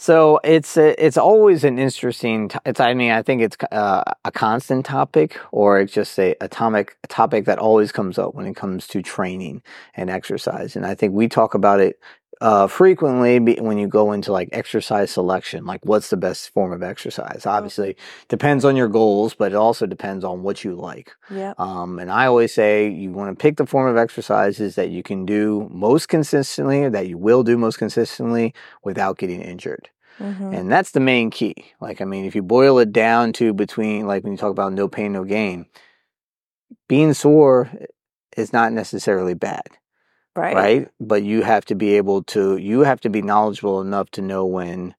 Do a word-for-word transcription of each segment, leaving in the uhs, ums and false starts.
So it's it's always an interesting. It's I mean I think it's uh, a constant topic, or it's just a atomic a topic that always comes up when it comes to training and exercise. And I think we talk about it uh, frequently when you go into like exercise selection, like what's the best form of exercise. Obviously, depends on your goals, but it also depends on what you like. Yeah. Um, and I always say you want to pick the form of exercises that you can do most consistently, or that you will do most consistently without getting injured. Mm-hmm. And that's the main key. Like, I mean, if you boil it down to between, like when you talk about no pain, no gain, being sore is not necessarily bad. Right. Right. But you have to be able to, you have to be knowledgeable enough to know when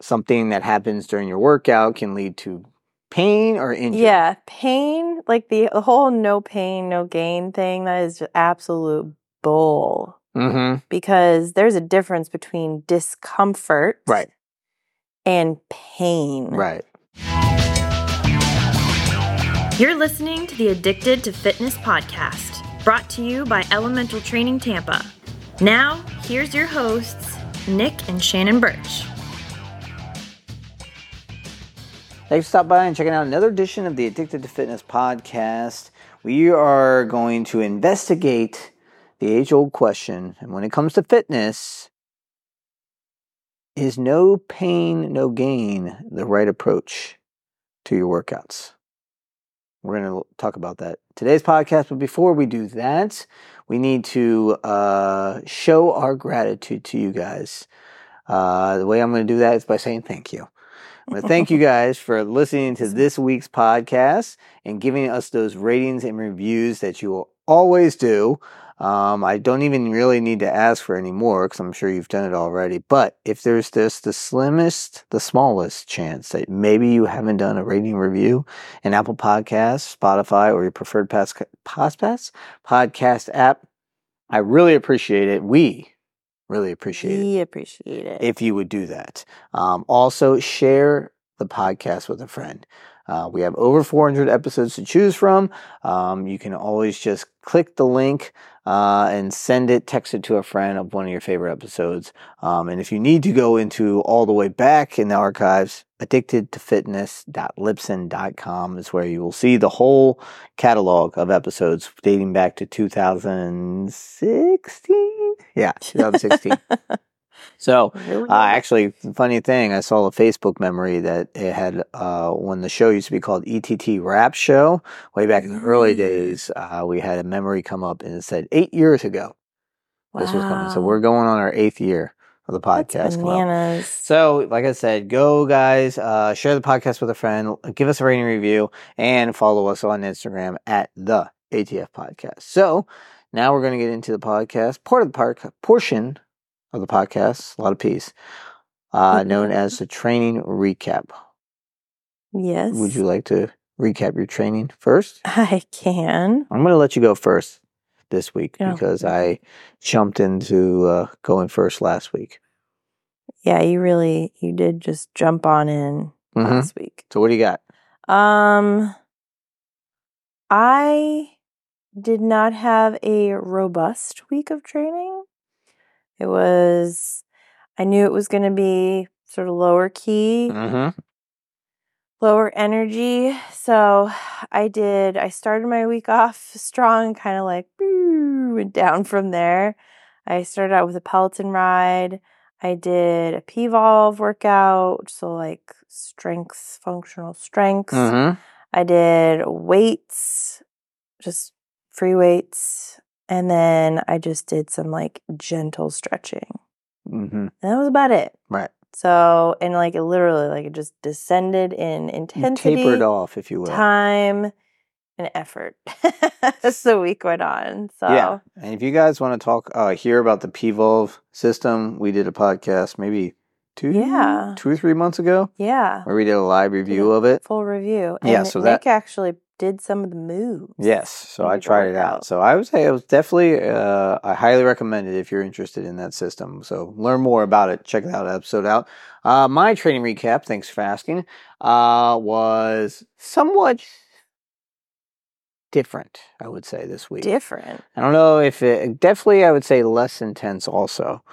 something that happens during your workout can lead to pain or injury. Yeah. Pain, like the whole no pain, no gain thing, that is absolute bull. Mm-hmm. Because there's a difference between discomfort. Right. And pain. Right. You're listening to the Addicted to Fitness podcast, brought to you by Elemental Training Tampa. Now, here's your hosts, Nick and Shannon Birch. Thanks for stopping by and checking out another edition of the Addicted to Fitness podcast. We are going to investigate the age-old question, and when it comes to fitness, is no pain, no gain the right approach to your workouts? We're going to talk about that today's podcast. But before we do that, we need to uh, show our gratitude to you guys. Uh, the way I'm going to do that is by saying thank you. I'm going to thank you guys for listening to this week's podcast and giving us those ratings and reviews that you will always do. Um, I don't even really need to ask for any more because I'm sure you've done it already. But if there's this, the slimmest, the smallest chance that maybe you haven't done a rating review in Apple Podcasts, Spotify, or your preferred pass, pass, pass, podcast app, I really appreciate it. We really appreciate we it. We appreciate it. If you would do that. Um, also, share the podcast with a friend. Uh, we have over four hundred episodes to choose from. Um, you can always just click the link uh, and send it, text it to a friend of one of your favorite episodes. Um, and if you need to go into all the way back in the archives, addicted to fitness dot libsyn dot com is where you will see the whole catalog of episodes dating back to two thousand sixteen. Yeah, two thousand sixteen. So, uh, actually, funny thing, I saw a Facebook memory that it had uh, when the show used to be called E T T Rap Show, way back in the early days, uh, we had a memory come up and it said eight years ago. Wow. This was coming. So, we're going on our eighth year of the podcast. Bananas. So, like I said, go guys, uh, share the podcast with a friend, give us a rating review, and follow us on Instagram at the A T F Podcast. So, now we're going to get into the podcast, part of the park, portion of the podcast, a lot of peace, uh, known as the training recap. Yes. Would you like to recap your training first? I can. I'm going to let you go first this week oh. because I jumped into uh, going first last week. Yeah, you really, you did just jump on in mm-hmm. last week. So what do you got? Um, I did not have a robust week of training. It was, I knew it was going to be sort of lower key, mm-hmm. lower energy. So I did, I started my week off strong, kind of like, and down from there. I started out with a Peloton ride. I did a P-volve workout, so like strength, functional strength. Mm-hmm. I did weights, just free weights. And then I just did some, like, gentle stretching. Mm-hmm. And that was about it. Right. So, and, like, it literally, like, it just descended in intensity. You tapered off, if you will. Time and effort as the week went on. So. Yeah. And if you guys want to talk, uh, hear about the P-volve system, we did a podcast maybe two, yeah. two or three months ago. Yeah. Where we did a live review of it. Full review. And yeah, so Nick that. actually did some of the moves. Yes, so I tried it out. So I would say it was definitely, uh, I highly recommend it if you're interested in that system. So learn more about it. Check that episode out. Uh, my training recap, thanks for asking, uh, was somewhat different, I would say, this week. Different? I don't know if it, definitely I would say less intense also.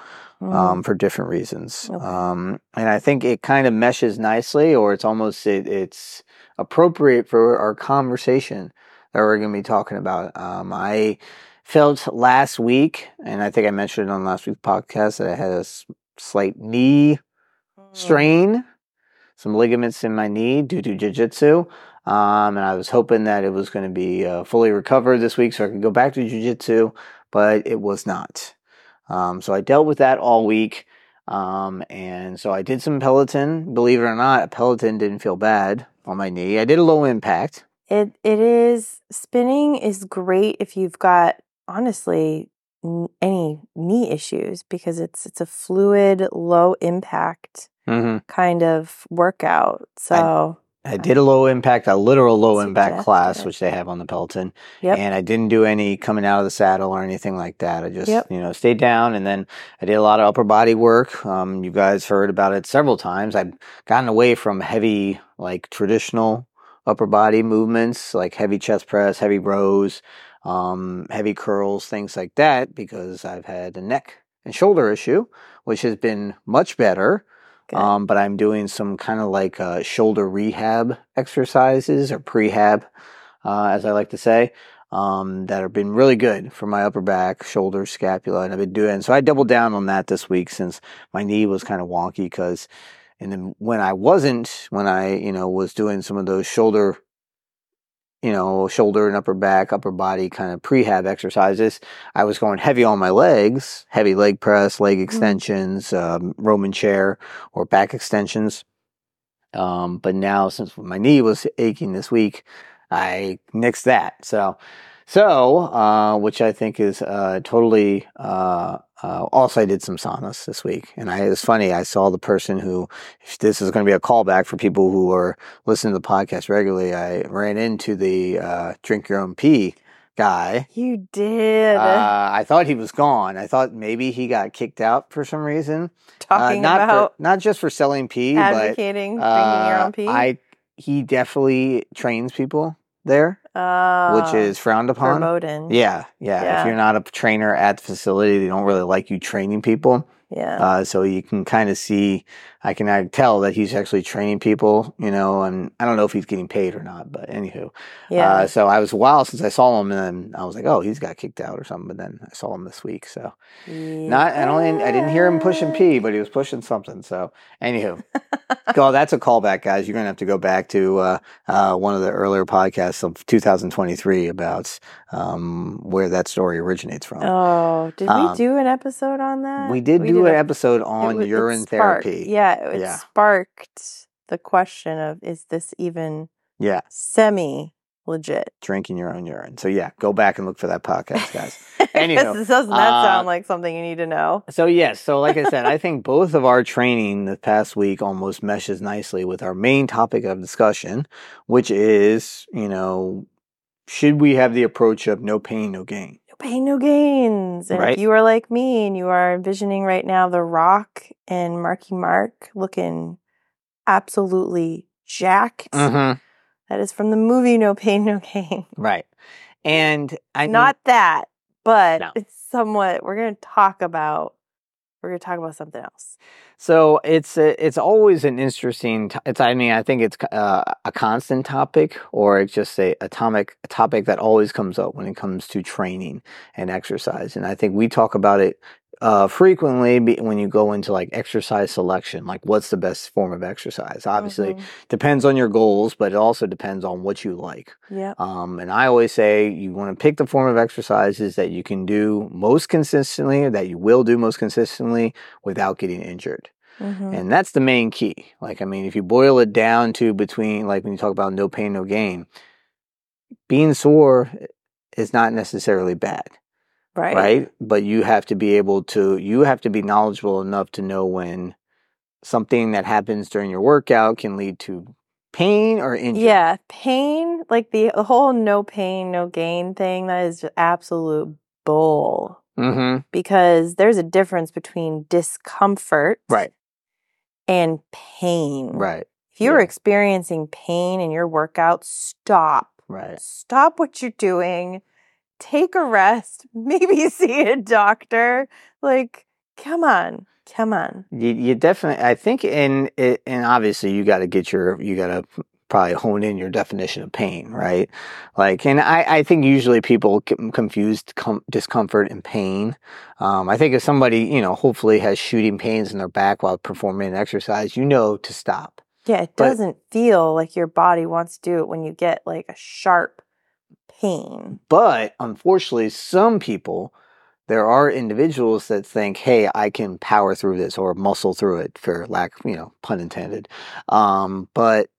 mm. um, for different reasons. Okay. Um, and I think it kind of meshes nicely, or it's almost it, it's appropriate for our conversation that we're going to be talking about. Um, I felt last week, and I think I mentioned it on last week's podcast, that I had a s- slight knee strain, some ligaments in my knee due to jiu-jitsu. Um, and I was hoping that it was going to be uh, fully recovered this week so I could go back to jiu-jitsu, but it was not. Um, so I dealt with that all week. Um, and so I did some Peloton. Believe it or not, Peloton didn't feel bad on my knee. I did a low impact. It It is, spinning is great if you've got, honestly, n- any knee issues, because it's it's a fluid, low impact mm-hmm. kind of workout. So I, I did a low impact, a literal low impact class, which they have on the Peloton. Yep. And I didn't do any coming out of the saddle or anything like that. I just, yep. you know, stayed down, and then I did a lot of upper body work. Um, you guys heard about it several times. I've gotten away from heavy, like traditional upper body movements, like heavy chest press, heavy rows, um, heavy curls, things like that, because I've had a neck and shoulder issue, which has been much better. Okay. Um, but I'm doing some kind of like uh, shoulder rehab exercises, or prehab, uh, as I like to say, um, that have been really good for my upper back, shoulder, scapula, and I've been doing. So I doubled down on that this week, since my knee was kind of wonky, because and then when I wasn't, when I, you know, was doing some of those shoulder, you know, shoulder and upper back, upper body kind of prehab exercises, I was going heavy on my legs, heavy leg press, leg extensions, um, Roman chair or back extensions. Um, but now, since my knee was aching this week, I nixed that. So, so uh, which I think is uh, totally... Uh, Uh, also, I did some saunas this week, and I, it's funny, I saw the person who, if this is going to be a callback for people who are listening to the podcast regularly, I ran into the uh, Drink Your Own Pee guy. You did. Uh, I thought he was gone. I thought maybe he got kicked out for some reason. Talking uh, not about... For, not just for selling pee, advocating, but... Advocating, drinking uh, your own pee? I, he definitely trains people there. Uh, which is frowned upon. Verboten. Yeah, yeah, yeah. If you're not a trainer at the facility, they don't really like you training people. Yeah. Uh, so you can kind of see, I can I tell that he's actually training people, you know, and I don't know if he's getting paid or not, but anywho. Yeah. Uh, so I was a while since I saw him, and I was like, oh, he's got kicked out or something. But then I saw him this week, so yeah. not. I don't. I didn't hear him pushing pee, but he was pushing something. So anywho, oh, that's a callback, guys. You're gonna have to go back to uh, uh, one of the earlier podcasts of two thousand twenty-three about um, where that story originates from. Oh, did um, we do an episode on that? We did we do. Did An episode on it, urine it therapy. Yeah, it yeah. sparked the question of, is this even yeah. semi-legit? Drinking your own urine. So yeah, go back and look for that podcast, guys. Anywho, doesn't that uh, sound like something you need to know? So yes, so like I said, I think both of our training this past week almost meshes nicely with our main topic of discussion, which is, you know, should we have the approach of no pain, no gain? Pain, no gains. And right. if you are like me and you are envisioning right now The Rock and Marky Mark looking absolutely jacked, mm-hmm. that is from the movie No Pain, No Gain. Right. And I Not mean, that, but no. it's somewhat, we're going to talk about, we're going to talk about something else. So it's a, it's always an interesting, t- it's, I mean, I think it's uh, a constant topic, or it's just a atomic a topic that always comes up when it comes to training and exercise. And I think we talk about it uh, frequently be- when you go into like exercise selection, like what's the best form of exercise? Obviously, mm-hmm. depends on your goals, but it also depends on what you like. Yeah. Um, and I always say you want to pick the form of exercises that you can do most consistently, that you will do most consistently without getting injured. Mm-hmm. And that's the main key. Like, I mean, if you boil it down to between, like when you talk about no pain, no gain, being sore is not necessarily bad. Right. Right. But you have to be able to, you have to be knowledgeable enough to know when something that happens during your workout can lead to pain or injury. Yeah. Pain, like the whole no pain, no gain thing, that is absolute bull. Mm-hmm. Because there's a difference between discomfort. Right. And pain. Right. If you're yeah. experiencing pain in your workout, stop. Right. Stop what you're doing. Take a rest. Maybe see a doctor. Like, come on. Come on. You, you definitely, I think, and and obviously you got to get your, you got to probably hone in your definition of pain, right? Like, and I, I think usually people confuse com- discomfort and pain. Um, I think if somebody, you know, hopefully has shooting pains in their back while performing an exercise, you know to stop. Yeah, it but, doesn't feel like your body wants to do it when you get like a sharp pain. But unfortunately, some people, there are individuals that think, hey, I can power through this or muscle through it, for lack, you know, pun intended. Um, but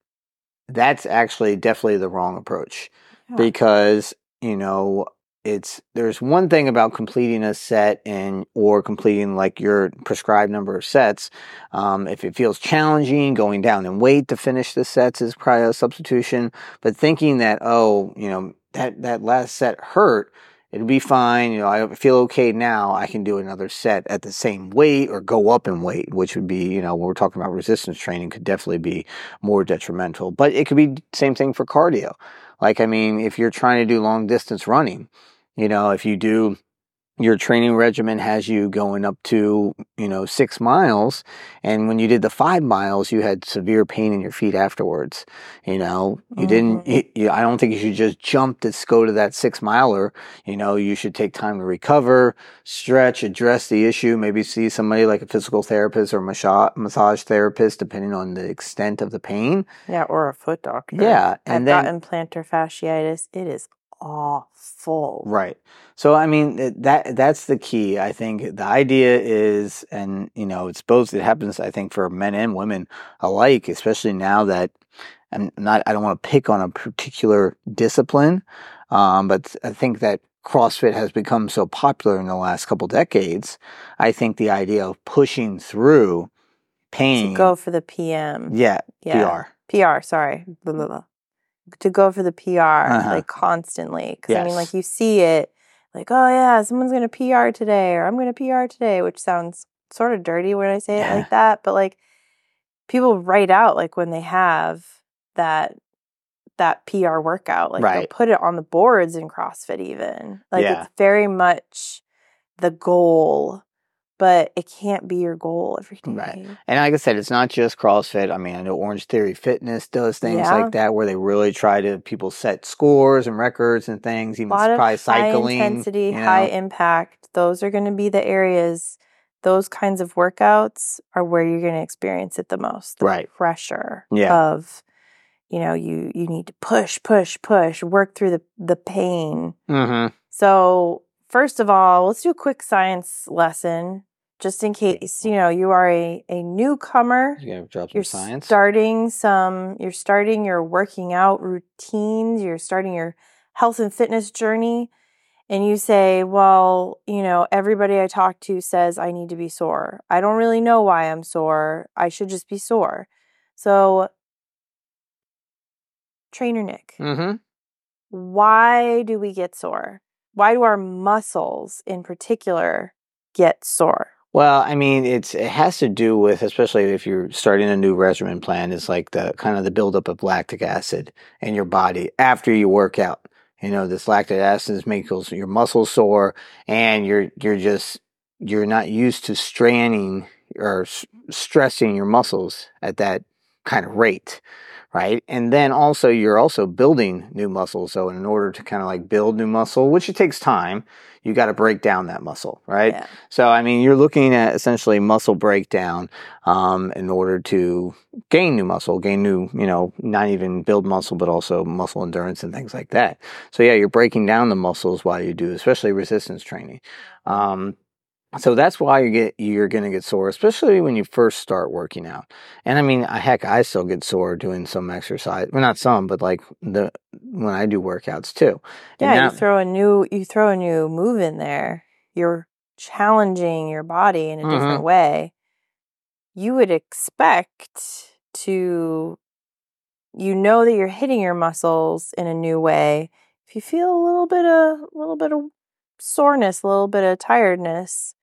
that's actually definitely the wrong approach, yeah. because, you know, it's, there's one thing about completing a set and or completing like your prescribed number of sets. Um, if it feels challenging, going down in weight to finish the sets is probably a substitution. But thinking that, oh, you know, that, that last set hurt, it'll be fine. You know, I feel okay now. I can do another set at the same weight or go up in weight, which would be, you know, when we're talking about resistance training, could definitely be more detrimental. But it could be same thing for cardio. Like, I mean, if you're trying to do long distance running, you know, if you do, your training regimen has you going up to, you know, six miles. And when you did the five miles, you had severe pain in your feet afterwards. You know, you mm-hmm. didn't, you, I don't think you should just jump to go to that six miler. You know, you should take time to recover, stretch, address the issue, maybe see somebody like a physical therapist or massage therapist, depending on the extent of the pain. Yeah. Or a foot doctor. Yeah. And I've then, got plantar fasciitis. It is awful. Right. So, I mean, that that's the key. I think the idea is, and, you know, it's both, it happens, I think, for men and women alike, especially now that I'm not, I don't want to pick on a particular discipline, um, but I think that CrossFit has become so popular in the last couple decades. I think the idea of pushing through pain. To go for the P M. Yeah. yeah. P R. P R, sorry. Blah, blah, blah. To go for the P R, uh-huh. like, constantly. Because, yes. I mean, like, you see it, like, oh, yeah, someone's going to P R today, or I'm going to P R today, which sounds sort of dirty when I say yeah. it like that. But, like, people write out, like, when they have that that P R workout. Like, right. they'll put it on the boards in CrossFit even. Like, yeah. it's very much the goal. But it can't be your goal every day. Right. And like I said, it's not just CrossFit. I mean, I know Orange Theory Fitness does things yeah. like that, where they really try to, people set scores and records and things. Even probably high cycling. High intensity, you know? High impact. Those are going to be the areas, those kinds of workouts are where you're going to experience it the most. The right. pressure yeah. of, you know, you, you need to push, push, push, work through the, the pain. Mm-hmm. So... First of all, let's do a quick science lesson, just in case, you know, you are a, a newcomer. You're gonna drop some you're science. Starting some, you're starting your working out routines, you're starting your health and fitness journey, and you say, well, you know, everybody I talk to says I need to be sore. I don't really know why I'm sore. I should just be sore. So, Trainer Nick, mm-hmm. why do we get sore? Why do our muscles in particular get sore? Well, I mean, it's it has to do with, especially if you're starting a new regimen plan, it's like the kind of the buildup of lactic acid in your body after you work out. You know, this lactic acid makes your muscles sore, and you're you're just you're not used to straining or s- stressing your muscles at that kind of rate. Right. And then also you're also building new muscle. So in order to kind of like build new muscle, which it takes time, you got to break down that muscle. Right. Yeah. So, I mean, you're looking at essentially muscle breakdown um, in order to gain new muscle, gain new, you know, not even build muscle, but also muscle endurance and things like that. So, yeah, you're breaking down the muscles while you do, especially resistance training. Um So that's why you get, you're going to get sore, especially when you first start working out. And I mean, heck, I still get sore doing some exercise. Well, not some, but like the when I do workouts too. And yeah, now, you throw a new you throw a new move in there. You're challenging your body in a mm-hmm. different way. You would expect to, you know, that you're hitting your muscles in a new way. If you feel a little bit of a little bit of soreness, a little bit of tiredness.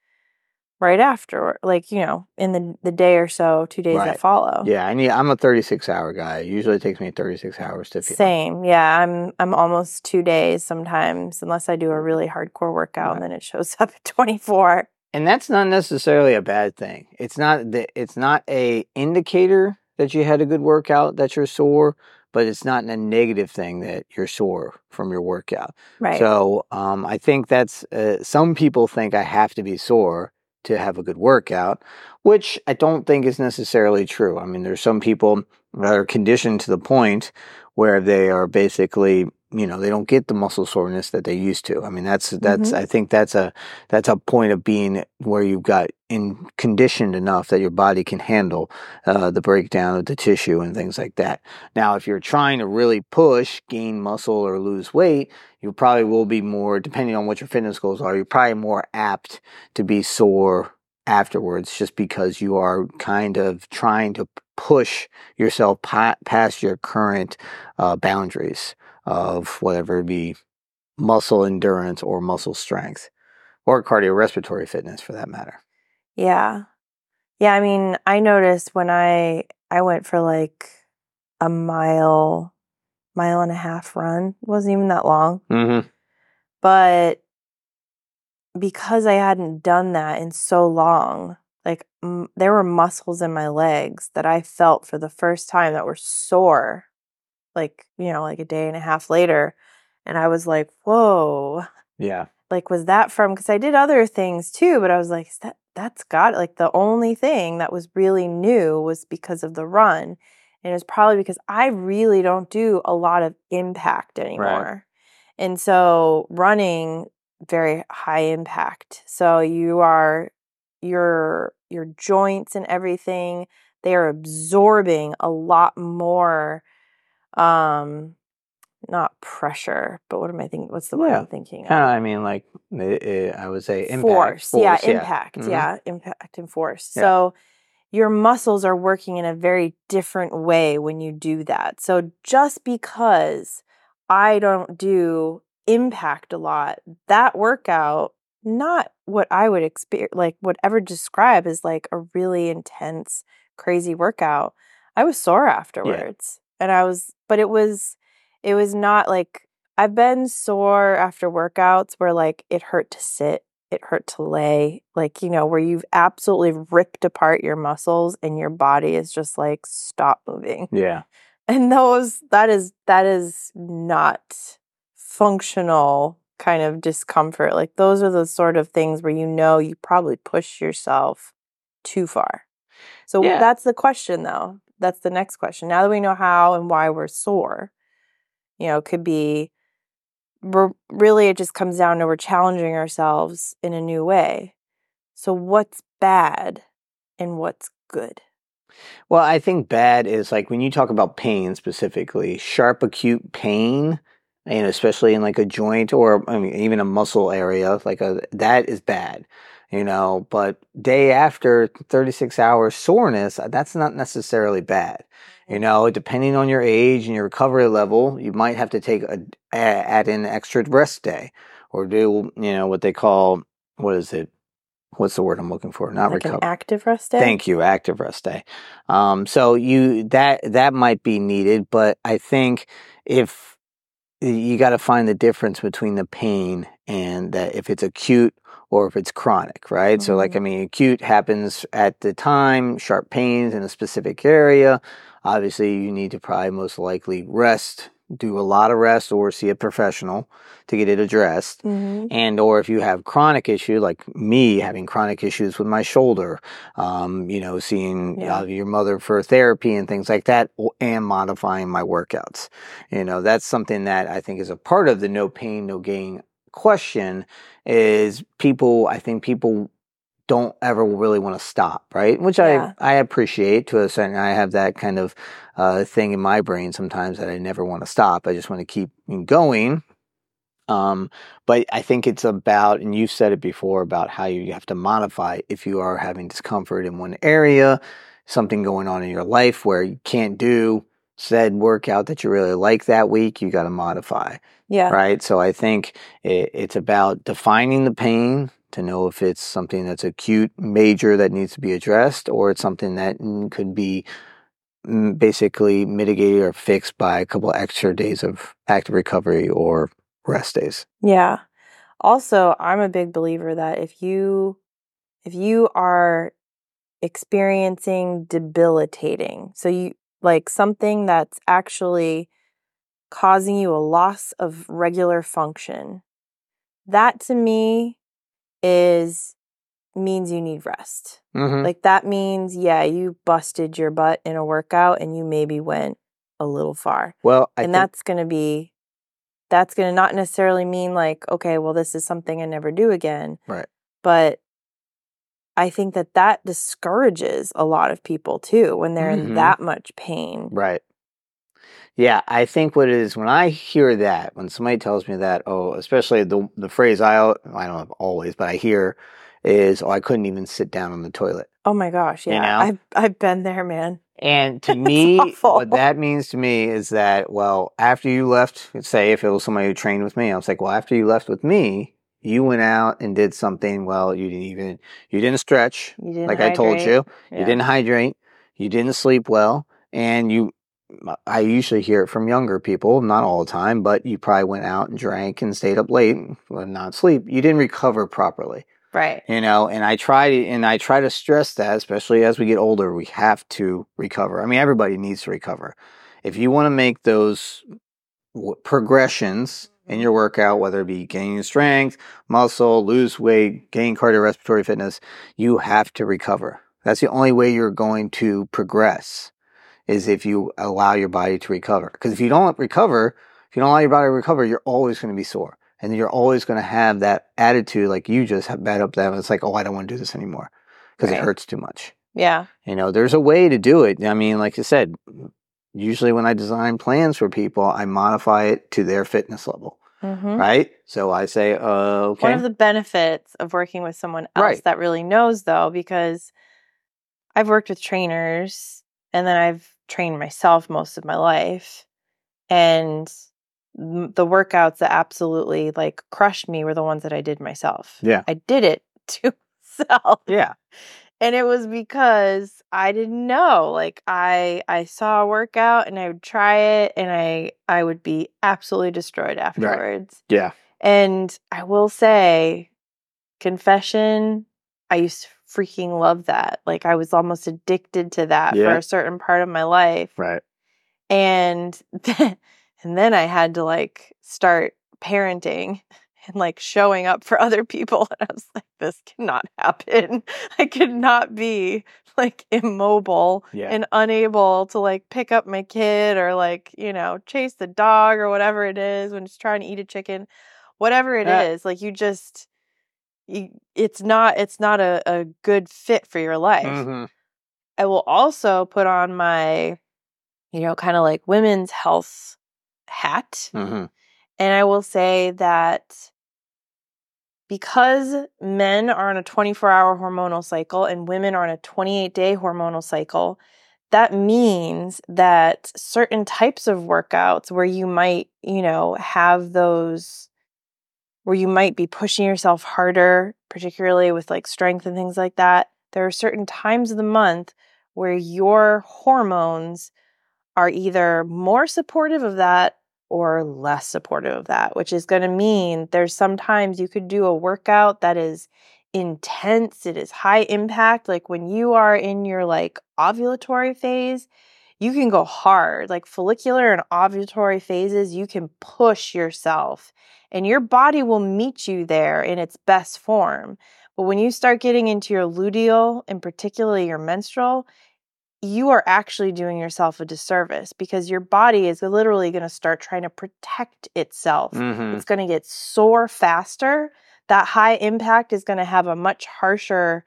Right after, like, you know, in the the day or so, two days right. that follow. Yeah, I need. I'm a thirty-six hour guy. It usually takes me thirty-six hours to feel. Same, yeah. I'm I'm almost two days sometimes, unless I do a really hardcore workout, right. and then it shows up at twenty-four. And that's not necessarily a bad thing. It's not the, it's not a indicator that you had a good workout, that you're sore, but it's not a negative thing that you're sore from your workout. Right. So um, I think that's, uh, some people think I have to be sore to have a good workout, which I don't think is necessarily true. I mean, there's some people that are conditioned to the point where they are basically, you know, they don't get the muscle soreness that they used to. I mean, that's, that's, mm-hmm. I think that's a, that's a point of being where you've got in conditioned enough that your body can handle uh, the breakdown of the tissue and things like that. Now, if you're trying to really push, gain muscle or lose weight, you probably will be more, depending on what your fitness goals are, you're probably more apt to be sore afterwards, just because you are kind of trying to push yourself pa- past your current uh, boundaries of whatever it be, muscle endurance or muscle strength or cardiorespiratory fitness for that matter. Yeah. Yeah. I mean, I noticed when I, I went for like a mile, mile and a half run. It wasn't even that long. Mm-hmm. But because I hadn't done that in so long, like m- there were muscles in my legs that I felt for the first time that were sore, like, you know, like a day and a half later. And I was like, whoa. Yeah. Like, was that from, because I did other things too, but I was like, is that, that's got, like the only thing that was really new was because of the run. And it was probably because I really don't do a lot of impact anymore. Right. And so running, very high impact. So you are, your, your joints and everything, they are absorbing a lot more Um, not pressure, but what am I thinking? What's the word yeah. I'm thinking of? I mean, like, it, it, I would say impact. Force. force yeah, yeah, impact. Mm-hmm. Yeah, impact and force. Yeah. So your muscles are working in a very different way when you do that. So just because I don't do impact a lot, that workout, not what I would experience, like, whatever describe as like a really intense, crazy workout, I was sore afterwards. Yeah. And I was, but it was, it was not like, I've been sore after workouts where like it hurt to sit, it hurt to lay, like, you know, where you've absolutely ripped apart your muscles and your body is just like, stop moving. Yeah. And those, that is, that is not functional kind of discomfort. Like those are the sort of things where, you know, you probably push yourself too far. So yeah. That's the question though. That's the next question. Now that we know how and why we're sore, you know, it could be we're, really it just comes down to we're challenging ourselves in a new way. So what's bad and what's good? Well, I think bad is like when you talk about pain specifically, sharp, acute pain, and especially in like a joint or I mean, even a muscle area, like a, that is bad. You know, but day after thirty-six hours soreness, that's not necessarily bad. You know, depending on your age and your recovery level, you might have to take a, add in an extra rest day or do, you know, what they call, what is it? What's the word I'm looking for? Not like recover. An active rest day? Thank you, active rest day. Um, so you, that, that might be needed, but I think if you got to find the difference between the pain and that if it's acute or if it's chronic, right? Mm-hmm. So like, I mean, acute happens at the time, sharp pains in a specific area. Obviously, you need to probably most likely rest, do a lot of rest or see a professional to get it addressed. Mm-hmm. And or if you have chronic issue, like me having chronic issues with my shoulder, um, you know, seeing yeah. uh, your mother for therapy and things like that, and modifying my workouts. You know, that's something that I think is a part of the no pain, no gain question is people, I think people don't ever really want to stop, right? Which yeah. I, I appreciate to a certain, I have that kind of uh, thing in my brain sometimes that I never want to stop. I just want to keep going. Um, but I think it's about, and you've said it before, about how you have to modify if you are having discomfort in one area, something going on in your life where you can't do said workout that you really like that week, you got to modify. Yeah. Right. So I think it, it's about defining the pain to know if it's something that's acute, major that needs to be addressed, or it's something that could be basically mitigated or fixed by a couple extra days of active recovery or rest days. Yeah. Also, I'm a big believer that if you if you are experiencing debilitating, so you like something that's actually causing you a loss of regular function, that to me is means you need rest. Mm-hmm. Like that means, yeah, you busted your butt in a workout and you maybe went a little far. Well, I and think- that's going to be, that's going to not necessarily mean like, okay, well, this is something I never do again. Right. But I think that that discourages a lot of people too when they're mm-hmm. in that much pain. Right. Yeah, I think what it is, when I hear that, when somebody tells me that, oh, especially the the phrase I, I don't know always, but I hear is, oh, I couldn't even sit down on the toilet. Oh my gosh, yeah. You know? I've, I've been there, man. And to me, awful. What that means to me is that, well, after you left, say if it was somebody who trained with me, I was like, well, after you left with me, you went out and did something, well, you didn't even, you didn't stretch, you didn't like hydrate. I told you. Yeah. You didn't hydrate, you didn't sleep well, and you... I usually hear it from younger people, not all the time, but you probably went out and drank and stayed up late and not sleep. You didn't recover properly. Right. You know, and I try to, and I try to stress that, especially as we get older, we have to recover. I mean, everybody needs to recover. If you want to make those w- progressions in your workout, whether it be gaining strength, muscle, lose weight, gain cardiorespiratory fitness, you have to recover. That's the only way you're going to progress. Is if you allow your body to recover. Because if you don't recover, if you don't allow your body to recover, you're always going to be sore. And you're always going to have that attitude like you just have bad up that it's like, oh, I don't want to do this anymore because right. it hurts too much. Yeah. You know, there's a way to do it. I mean, like I said, usually when I design plans for people, I modify it to their fitness level. Mm-hmm. Right? So I say, uh, okay. One of the benefits of working with someone else right. that really knows, though, because I've worked with trainers and then I've trained myself most of my life, and the workouts that absolutely like crushed me were the ones that I did myself. Yeah. I did it to myself. Yeah. And it was because I didn't know. Like I I saw a workout and I would try it and I I would be absolutely destroyed afterwards. Right. Yeah. And I will say, confession, I used to freaking love that. Like I was almost addicted to that yeah. for a certain part of my life. Right. And then, and then I had to like start parenting and like showing up for other people. And I was like, this cannot happen. I could not be like immobile yeah. and unable to like pick up my kid or like, you know, chase the dog or whatever it is when it's trying to eat a chicken, whatever it yeah. is. Like you just, it's not it's not a, a good fit for your life. Mm-hmm. I will also put on my, you know, kind of like women's health hat. Mm-hmm. And I will say that because men are on a twenty-four hour hormonal cycle and women are on a twenty-eight day hormonal cycle, that means that certain types of workouts where you might, you know, have those... where you might be pushing yourself harder, particularly with like strength and things like that, there are certain times of the month where your hormones are either more supportive of that or less supportive of that, which is going to mean there's sometimes you could do a workout that is intense, it is high impact. Like when you are in your like ovulatory phase, you can go hard. Like follicular and ovulatory phases, you can push yourself. And your body will meet you there in its best form. But when you start getting into your luteal and particularly your menstrual, you are actually doing yourself a disservice because your body is literally going to start trying to protect itself. Mm-hmm. It's going to get sore faster. That high impact is going to have a much harsher,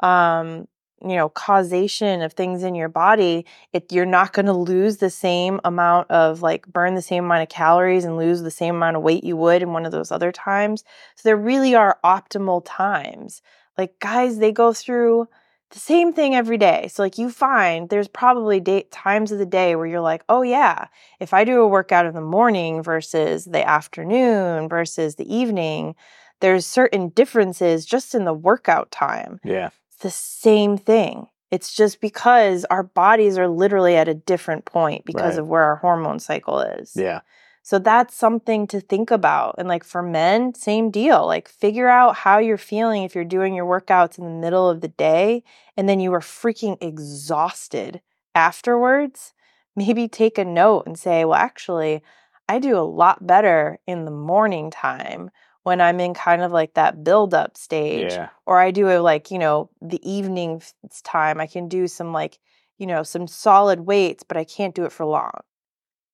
um, you know, causation of things in your body. It, you're not going to lose the same amount of like burn the same amount of calories and lose the same amount of weight you would in one of those other times. So there really are optimal times. Like guys, they go through the same thing every day. So like you find there's probably day, times of the day where you're like, oh yeah, if I do a workout in the morning versus the afternoon versus the evening, there's certain differences just in the workout time. Yeah. The same thing. It's just because our bodies are literally at a different point because right. of where our hormone cycle is. Yeah. So that's something to think about. And like for men, same deal. Like figure out how you're feeling if you're doing your workouts in the middle of the day and then you are freaking exhausted afterwards. Maybe take a note and say, well, actually, I do a lot better in the morning time when I'm in kind of like that build-up stage. Yeah. Or I do a like, you know, the evening time, I can do some like, you know, some solid weights, but I can't do it for long.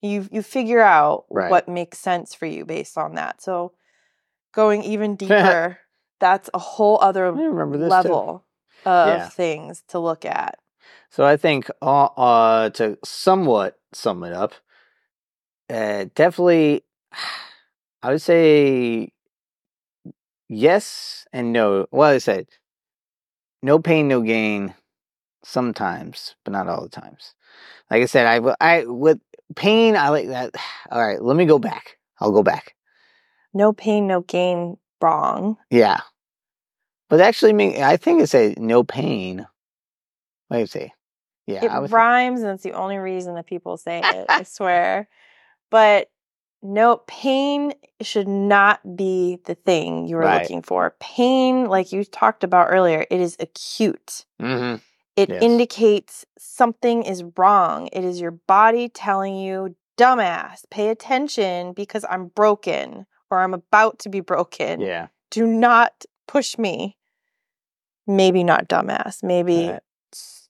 You you figure out right. what makes sense for you based on that. So going even deeper, that's a whole other level too. of yeah. things to look at. So I think uh, uh, to somewhat sum it up, uh, definitely I would say yes and no. Well, I said no pain, no gain. Sometimes, but not all the times. Like I said, I, I with pain, I like that. All right, let me go back. I'll go back. No pain, no gain. Wrong. Yeah, but actually, I think it's a no pain. Let me see. Yeah, it I rhymes, think. And it's the only reason that people say it. I swear. But no, pain should not be the thing you were right. looking for. Pain, like you talked about earlier, it is acute. Mm-hmm. It yes. indicates something is wrong. It is your body telling you, dumbass, pay attention because I'm broken or I'm about to be broken. Yeah. Do not push me. Maybe not dumbass. Maybe, uh,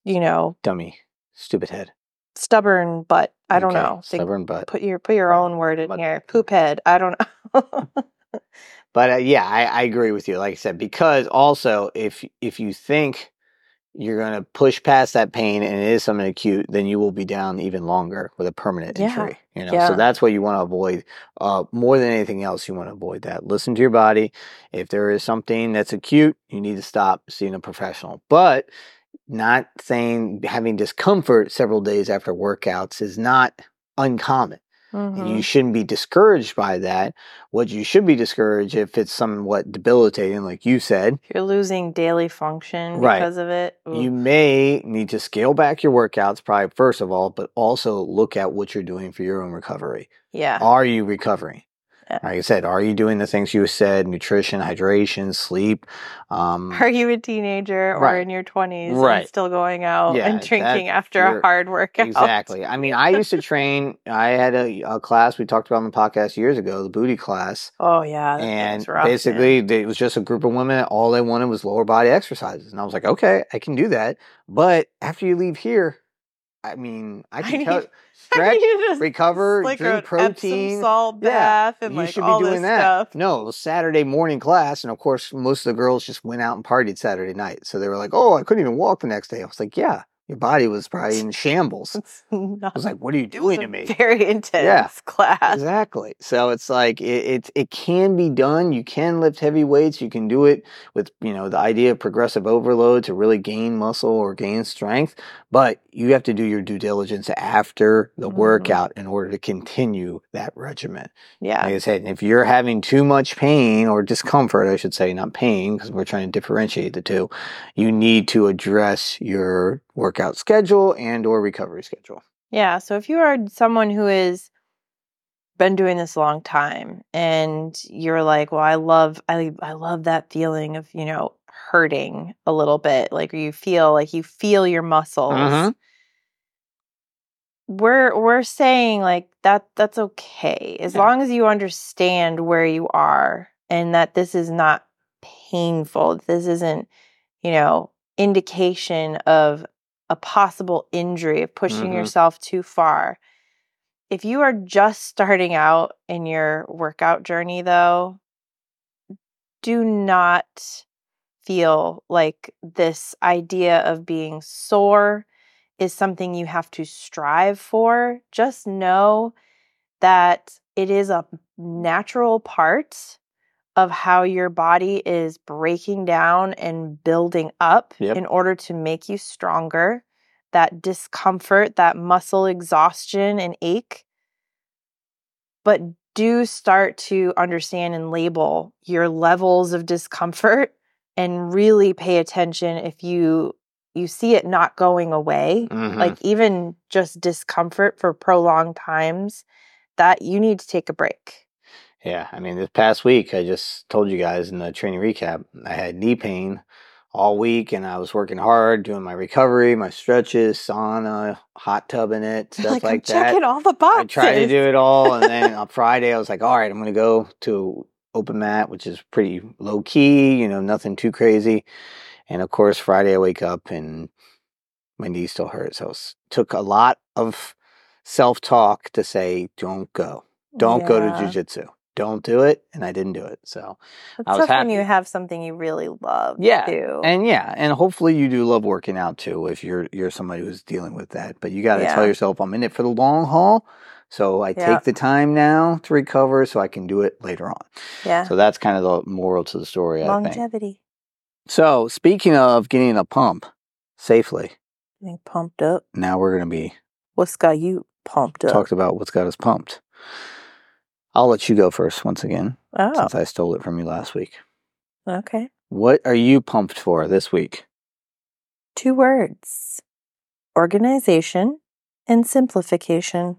you know. Dummy. Stupid head. Stubborn butt. I don't okay. know. Think, stubborn butt. Put your, put your own word in but, here. Poop head. I don't know. But uh, yeah, I, I agree with you. Like I said, because also if if you think you're going to push past that pain and it is something acute, then you will be down even longer with a permanent yeah. injury. You know, yeah. So that's what you want to avoid. Uh, more than anything else, you want to avoid that. Listen to your body. If there is something that's acute, you need to stop seeing a professional. But not saying having discomfort several days after workouts is not uncommon. Mm-hmm. And you shouldn't be discouraged by that. What you should be discouraged if it's somewhat debilitating, like you said. If you're losing daily function right. because of it. Ooh. You may need to scale back your workouts, probably first of all, but also look at what you're doing for your own recovery. Yeah. Are you recovering? Yeah. Like I said, are you doing the things you said, nutrition, hydration, sleep? Um, are you a teenager or right. in your twenties right. and still going out yeah, and drinking after a hard workout? Exactly. I mean, I used to train. I had a, a class we talked about on the podcast years ago, the booty class. Oh, yeah. And rough, basically, man. It was just a group of women. All they wanted was lower body exercises. And I was like, okay, I can do that. But after you leave here, I mean, I can I tell need, stretch, recover, like drink protein, Epsom salt bath, yeah, and you like should be all doing this that. Stuff. No, it was Saturday morning class, and of course, most of the girls just went out and partied Saturday night. So they were like, "Oh, I couldn't even walk the next day." I was like, "Yeah, your body was probably in shambles." Not, I was like, "What are you doing to me?" Very intense yeah, class, exactly. So it's like it, it it can be done. You can lift heavy weights. You can do it with you know the idea of progressive overload to really gain muscle or gain strength, but you have to do your due diligence after the mm-hmm. workout in order to continue that regimen. Yeah. Like I said, if you're having too much pain or discomfort, I should say, not pain, because we're trying to differentiate the two, you need to address your workout schedule and or recovery schedule. Yeah. So if you are someone who has been doing this a long time and you're like, well, I love, I, I love that feeling of, you know, hurting a little bit, like you feel like you feel your muscles. Uh-huh. We're we're saying like that that's okay as yeah. long as you understand where you are and that this is not painful. This isn't, you know, indication of a possible injury of pushing mm-hmm. yourself too far. If you are just starting out in your workout journey, though, do not feel like this idea of being sore is something you have to strive for. Just know that it is a natural part of how your body is breaking down and building up yep. in order to make you stronger. That discomfort, that muscle exhaustion and ache. But do start to understand and label your levels of discomfort. And really pay attention if you you see it not going away, mm-hmm. like even just discomfort for prolonged times that you need to take a break. Yeah, I mean, this past week, I just told you guys in the training recap, I had knee pain all week, and I was working hard, doing my recovery, my stretches, sauna, hot tubbing it, stuff like, like that. Checking all the boxes. I tried to do it all, and then on Friday, I was like, all right, I'm going to go to open mat, which is pretty low-key, you know, nothing too crazy. And, of course, Friday, I wake up, and my knee still hurts. So it took a lot of self-talk to say, don't go. Don't yeah. go to jiu-jitsu. Don't do it, and I didn't do it. So it's I was tough happy. When you have something you really love, yeah, too. and yeah, and hopefully you do love working out too. If you're you're somebody who's dealing with that, but you got to yeah. tell yourself, I'm in it for the long haul. So I yeah. take the time now to recover, so I can do it later on. Yeah. So that's kind of the moral to the story. Longevity. I think. So speaking of getting a pump safely, getting pumped up. Now we're gonna be what's got you pumped up. Talked about what's got us pumped. I'll let you go first once again, oh. since I stole it from you last week. Okay. What are you pumped for this week? Two words. Organization and simplification.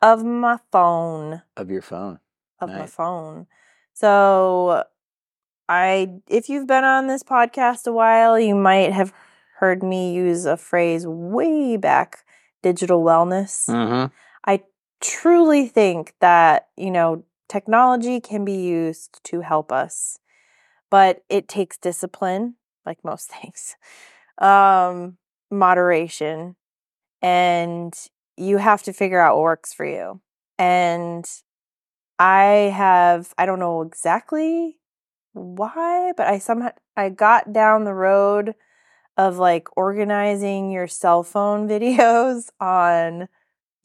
Of my phone. Of your phone. Of nice. my phone. So, I, if you've been on this podcast a while, you might have heard me use a phrase way back, digital wellness. Mm-hmm. I truly think that, you know, technology can be used to help us, but it takes discipline, like most things, um, moderation, and you have to figure out what works for you. And I have, I don't know exactly why, but I somehow, I got down the road of like organizing your cell phone videos on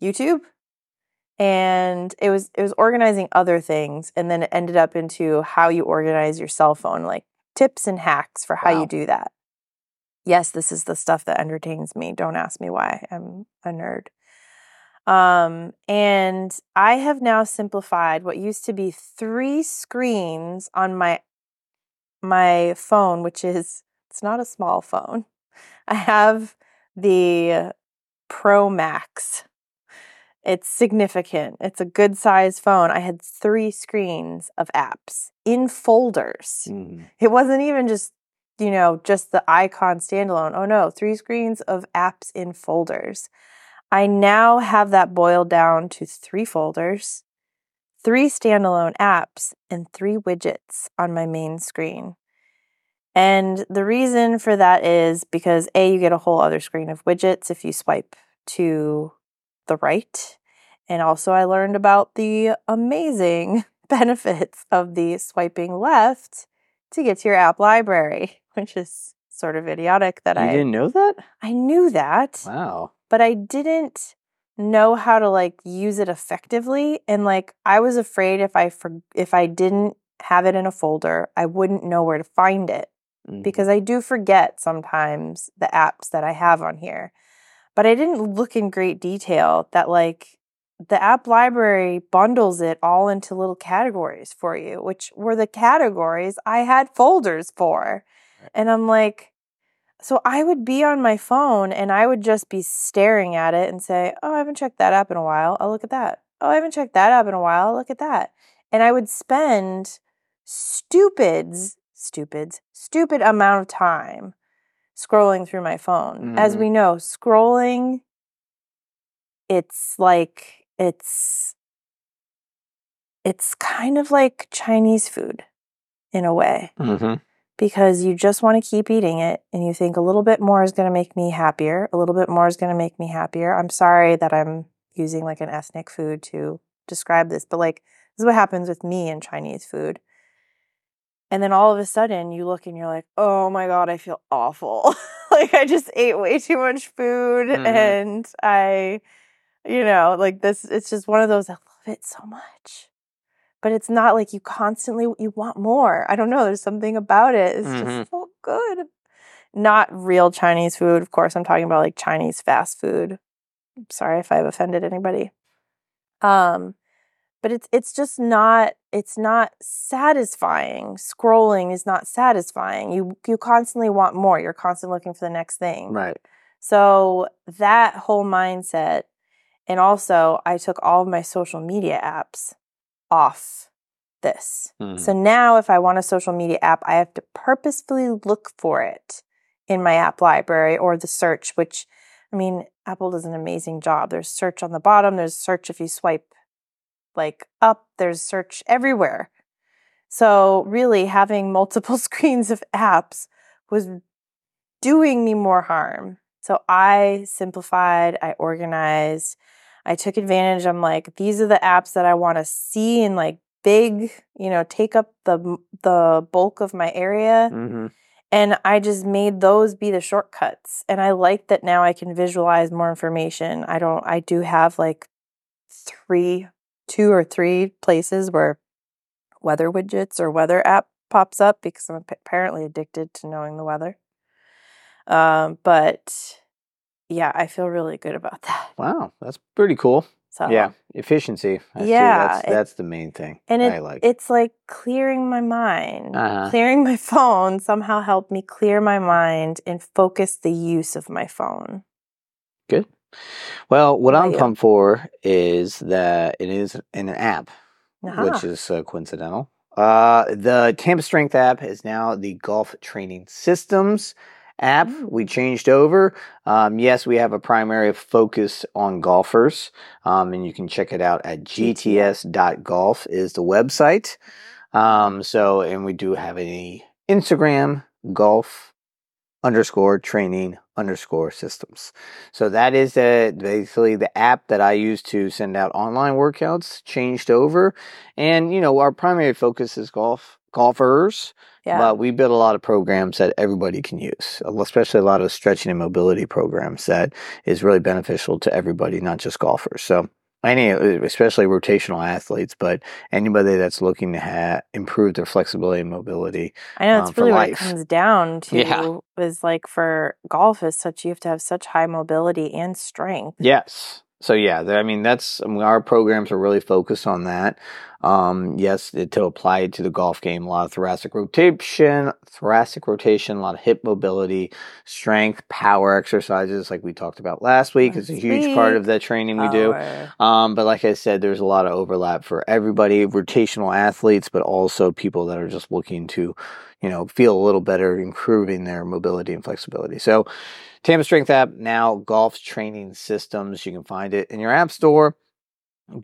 YouTube. And it was it was organizing other things, and then it ended up into how you organize your cell phone, like tips and hacks for how wow. you do that. Yes, this is the stuff that entertains me. Don't ask me why. I'm a nerd. Um, and I have now simplified what used to be three screens on my my phone, which is it's not a small phone. I have the Pro Max. It's significant. It's a good size phone. I had three screens of apps in folders. Mm. It wasn't even just, you know, just the icon standalone. Oh, no, three screens of apps in folders. I now have that boiled down to three folders, three standalone apps, and three widgets on my main screen. And the reason for that is because, A, you get a whole other screen of widgets if you swipe to the right. And also I learned about the amazing benefits of the swiping left to get to your app library, which is sort of idiotic that you I... You didn't know that? I knew that. Wow. But I didn't know how to like use it effectively. And like I was afraid if I for, if I didn't have it in a folder, I wouldn't know where to find it. Mm-hmm. Because I do forget sometimes the apps that I have on here. But I didn't look in great detail that, like, the app library bundles it all into little categories for you, which were the categories I had folders for. Right. And I'm like, so I would be on my phone and I would just be staring at it and say, oh, I haven't checked that app in a while. I'll look at that. Oh, I haven't checked that app in a while. I'll look at that. And I would spend stupids, stupids, stupid amount of time scrolling through my phone. Mm-hmm. As we know, scrolling, it's like, it's, it's kind of like Chinese food in a way. Mm-hmm. Because you just want to keep eating it and you think a little bit more is going to make me happier. A little bit more is going to make me happier. I'm sorry that I'm using like an ethnic food to describe this, but like this is what happens with me in Chinese food. And then all of a sudden you look and you're like, oh my God, I feel awful. Like I just ate way too much food. Mm-hmm. And I, you know, like this, it's just one of those, I love it so much. But it's not like you constantly, you want more. I don't know. There's something about it. It's mm-hmm. just so good. Not real Chinese food. Of course, I'm talking about like Chinese fast food. I'm sorry if I've offended anybody. Um, But it's it's just not it's not satisfying. Scrolling is not satisfying. You you constantly want more. You're constantly looking for the next thing. Right. So that whole mindset And also, I took all of my social media apps off this. Mm-hmm. So now if I want a social media app, I have to purposefully look for it in my app library or the search, which, I mean, Apple does an amazing job. There's search on the bottom. There's search if you swipe like up. There's search everywhere. So really having multiple screens of apps was doing me more harm. So I simplified, I organized, I took advantage. I'm like, these are the apps that I want to see and like big, you know, take up the the bulk of my area. Mm-hmm. And I just made those be the shortcuts. And I like that now I can visualize more information. I don't, I do have like three, two or three places where weather widgets or weather app pops up because I'm apparently addicted to knowing the weather. Um, but yeah, I feel really good about that. Wow. That's pretty cool. So, yeah. Efficiency. That's yeah. That's, it, that's the main thing. And it, I like. It's like clearing my mind, uh-huh. Clearing my phone somehow helped me clear my mind and focus the use of my phone. Good. Well, what I'm you? pumped for is that it is in an app, uh-huh. which is uh, coincidental. Uh, the Tampa Strength app is now the Golf Training Systems app. We changed over. Um, yes, we have a primary focus on golfers, um, and you can check it out at g t s dot golf is the website. Um, so, and we do have a Instagram, golf underscore training underscore systems. So that is the, basically the app that I use to send out online workouts, changed over. And, you know, our primary focus is golf. golfers, yeah. But we build a lot of programs that everybody can use, especially a lot of stretching and mobility programs that is really beneficial to everybody, not just golfers. So any, especially rotational athletes, but anybody that's looking to ha- improve their flexibility and mobility. I know it's um, really what it comes down to yeah. is like for golf is such, you have to have such high mobility and strength. Yes. So yeah, I mean, that's, I mean, our programs are really focused on that. Um, yes, to apply it to the golf game, a lot of thoracic rotation, thoracic rotation, a lot of hip mobility, strength, power exercises, like we talked about last week. It's a huge part of the training we do. Um, but like I said, there's a lot of overlap for everybody, rotational athletes, but also people that are just looking to, you know, feel a little better, improving their mobility and flexibility. So Tampa Strength app, now Golf Training Systems. You can find it in your app store.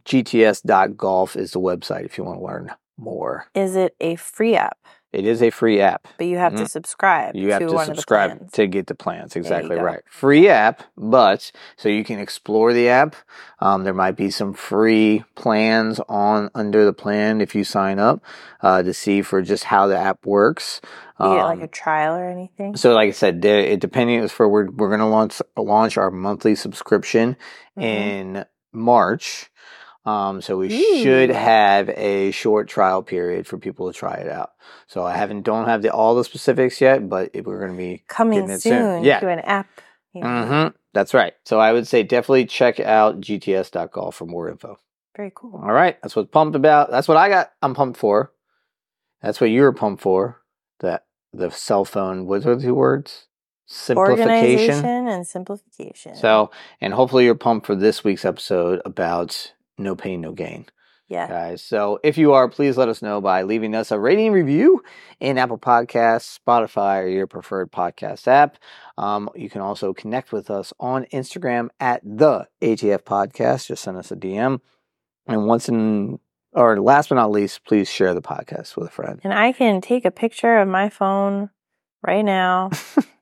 g t s dot golf is the website if you want to learn more. Is it a free app? It is a free app. But you have mm-hmm. to subscribe you to have to one subscribe of the plans. To get the plans. Exactly right. Free app, but so you can explore the app. Um, there might be some free plans on under the plan if you sign up uh, to see for just how the app works. Um, you get like a trial or anything? So like I said, de- it depending is for we're, we're going to launch launch our monthly subscription mm-hmm. in March. Um, so we Ooh. should have a short trial period for people to try it out. So I haven't don't have the all the specifics yet, but it, we're going to be coming soon, soon yeah. to an app. You know. Mm-hmm. That's right. So I would say definitely check out g t s dot golf for more info. Very cool. All right, that's what's pumped about. That's what I got. I'm pumped for. That's what you were pumped for. That the cell phone. What were the two words? Simplification. Organization and simplification. So and hopefully you're pumped for this week's episode about. No pain, no gain. Yeah. Guys. So if you are, please let us know by leaving us a rating review in Apple Podcasts, Spotify, or your preferred podcast app. Um, you can also connect with us on Instagram at The A T F Podcast. Just send us a D M. And once in, or last but not least, please share the podcast with a friend. And I can take a picture of my phone right now,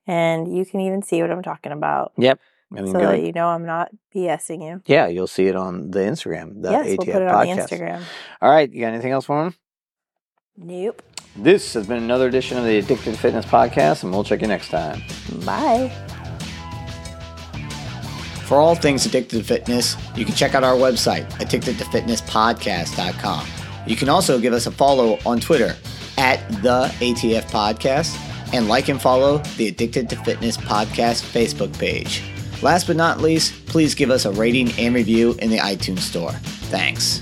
and you can even see what I'm talking about. Yep. I mean, so that you know I'm not BSing you. Yeah, you'll see it on the Instagram, the yes, A T F Podcast. Yes, we'll put it on the Instagram. All right, you got anything else for them? Nope. This has been another edition of the Addicted to Fitness Podcast, and we'll check you next time. Bye. For all things Addicted to Fitness, you can check out our website, addicted to fitness podcast dot com. You can also give us a follow on Twitter, at The A T F Podcast, and like and follow the Addicted to Fitness Podcast Facebook page. Last but not least, please give us a rating and review in the iTunes store. Thanks.